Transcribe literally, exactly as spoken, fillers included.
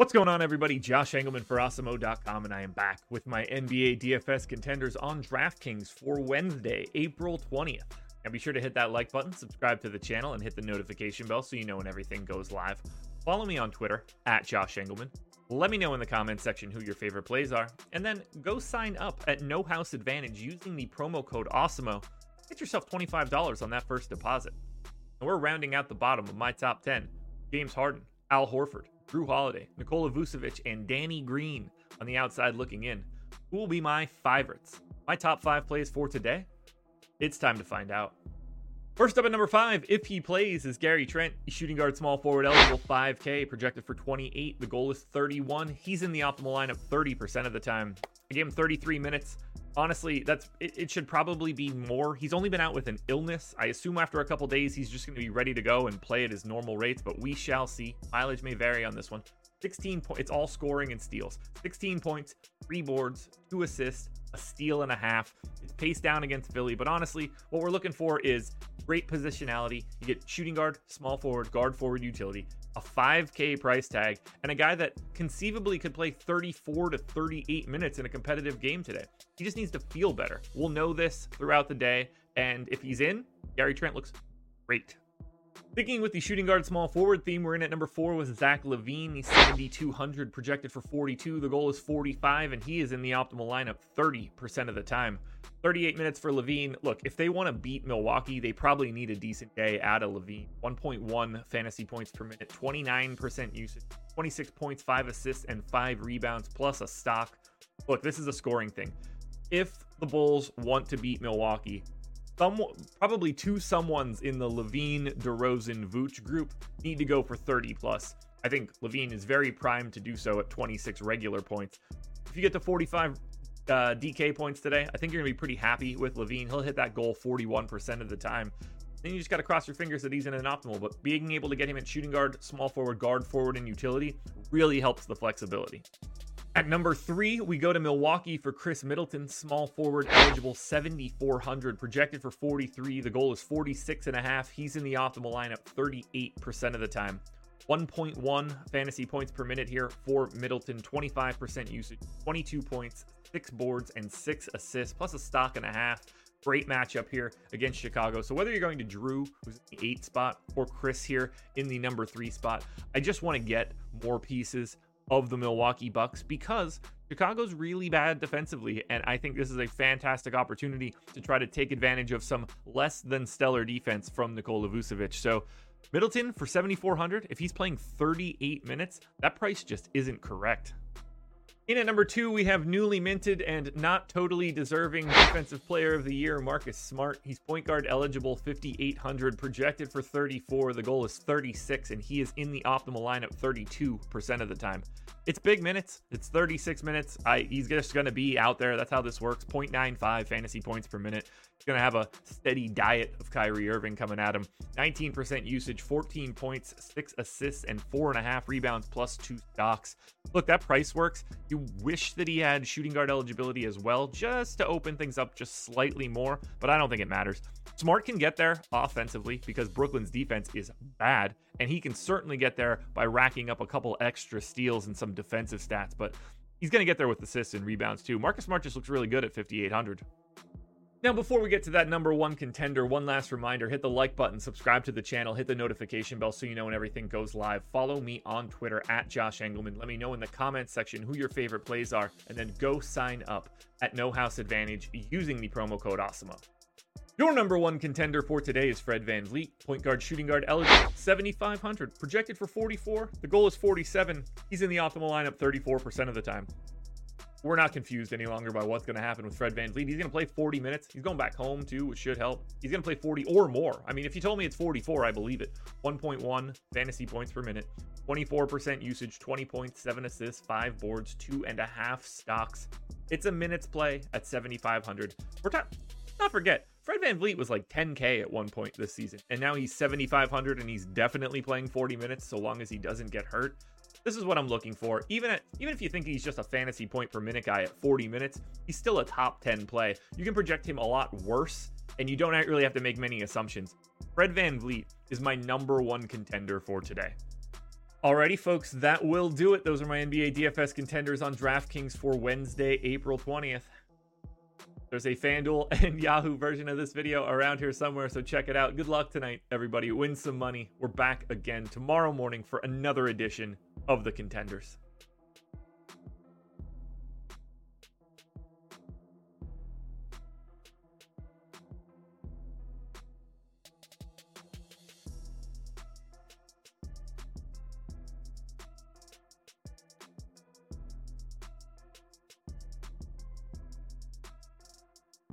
What's going on, everybody? Josh Engelmann for Awesemo dot com, and I am back with my N B A D F S contenders on DraftKings for Wednesday, April twentieth. Now be sure to hit that like button, subscribe to the channel, and hit the notification bell so you know when everything goes live. Follow me on Twitter, at Josh Engelmann. Let me know in the comments section who your favorite plays are, and then go sign up at No House Advantage using the promo code Awesemo. Get yourself twenty-five dollars on that first deposit. And we're rounding out the bottom of my top ten. James Harden, Al Horford, Drew Holiday, Nikola Vucevic, and Danny Green on the outside looking in. Who will be my favorites? My top five plays for today? It's time to find out. First up at number five, if he plays, is Gary Trent. He's shooting guard, small forward eligible, five K, projected for twenty-eight. The goal is thirty-one. He's in the optimal lineup thirty percent of the time. I gave him thirty-three minutes. Honestly, that's it, it should probably be more. He's only been out with an illness. I assume after a couple days, he's just going to be ready to go and play at his normal rates, but we shall see. Mileage may vary on this one. sixteen points, it's all scoring and steals. sixteen points, three boards, two assists, a steal and a half. It's paced down against Philly, but honestly, what we're looking for is great positionality. You get shooting guard, small forward, guard forward utility, a five K price tag, and a guy that conceivably could play thirty-four to thirty-eight minutes in a competitive game today. He just needs to feel better. We'll know this throughout the day, and if he's in, Gary Trent looks great. Sticking with the shooting guard small forward theme, we're in at number four with Zach LaVine. He's seventy-two hundred, projected for forty-two. The goal is forty-five, and he is in the optimal lineup thirty percent of the time. thirty-eight minutes for LaVine. Look, if they want to beat Milwaukee, they probably need a decent day out of LaVine. one point one fantasy points per minute, twenty-nine percent usage, twenty-six points, five assists, and five rebounds, plus a stock. Look, this is a scoring thing. If the Bulls want to beat Milwaukee, Some, probably two someones in the LaVine, DeRozan, Vooch group need to go for thirty plus. I think LaVine is very primed to do so at twenty-six regular points. If you get to forty-five uh, D K points today, I think you're going to be pretty happy with LaVine. He'll hit that goal forty-one percent of the time. Then you just got to cross your fingers that he's in an optimal, but being able to get him at shooting guard, small forward, guard forward, and utility really helps the flexibility. At number three, we go to Milwaukee for Khris Middleton, small forward eligible, seventy-four hundred, projected for forty-three. The goal is forty-six and a half. He's in the optimal lineup thirty-eight percent of the time. one point one fantasy points per minute here for Middleton, twenty-five percent usage, twenty-two points, six boards, and six assists, plus a stock and a half. Great matchup here against Chicago. So whether you're going to Drew, who's in the eight spot, or Khris here in the number three spot, I just want to get more pieces of the Milwaukee Bucks because Chicago's really bad defensively, and I think this is a fantastic opportunity to try to take advantage of some less than stellar defense from Nikola Vucevic. So Middleton for seventy-four hundred, if he's playing thirty-eight minutes, that price just isn't correct. In at number two, we have newly minted and not totally deserving Defensive Player of the Year, Marcus Smart. He's point guard eligible, fifty-eight hundred, projected for thirty-four. The goal is thirty-six, and he is in the optimal lineup thirty-two percent of the time. It's big minutes. It's thirty-six minutes. I, he's just going to be out there. That's how this works. point nine five fantasy points per minute. He's going to have a steady diet of Kyrie Irving coming at him. nineteen percent usage, fourteen points, six assists, and four and a half rebounds plus two stocks. Look, that price works. You wish that he had shooting guard eligibility as well, just to open things up just slightly more, but I don't think it matters. Smart can get there offensively because Brooklyn's defense is bad, and he can certainly get there by racking up a couple extra steals and some defensive stats, but he's going to get there with assists and rebounds too. Marcus Smart just looks really good at fifty-eight hundred. Now, before we get to that number one contender, one last reminder, hit the like button, subscribe to the channel, hit the notification bell so you know when everything goes live. Follow me on Twitter at Josh Engelmann. Let me know in the comments section who your favorite plays are, and then go sign up at No House Advantage using the promo code Awesemo. Your number one contender for today is Fred VanVleet, point guard, shooting guard eligible, seventy-five hundred, projected for forty-four. The goal is forty-seven. He's in the optimal lineup thirty-four percent of the time. We're not confused any longer by what's going to happen with Fred VanVleet. He's going to play forty minutes. He's going back home too, which should help. He's going to play forty or more. I mean, if you told me it's forty-four, I believe it. one point one fantasy points per minute, twenty-four percent usage, twenty points, seven assists, five boards, two and a half stocks. It's a minutes play at seventy-five hundred. We're not, not forget, Fred VanVleet was like ten K at one point this season, and now he's seventy-five hundred, and he's definitely playing forty minutes so long as he doesn't get hurt. This is what I'm looking for. Even at, even if you think he's just a fantasy point per minute guy at forty minutes, he's still a top ten play. You can project him a lot worse, and you don't really have to make many assumptions. Fred VanVleet is my number one contender for today. Alrighty, folks, that will do it. Those are my N B A D F S contenders on DraftKings for Wednesday, April twentieth. There's a FanDuel and Yahoo version of this video around here somewhere, so check it out. Good luck tonight, everybody. Win some money. We're back again tomorrow morning for another edition of The Contenders.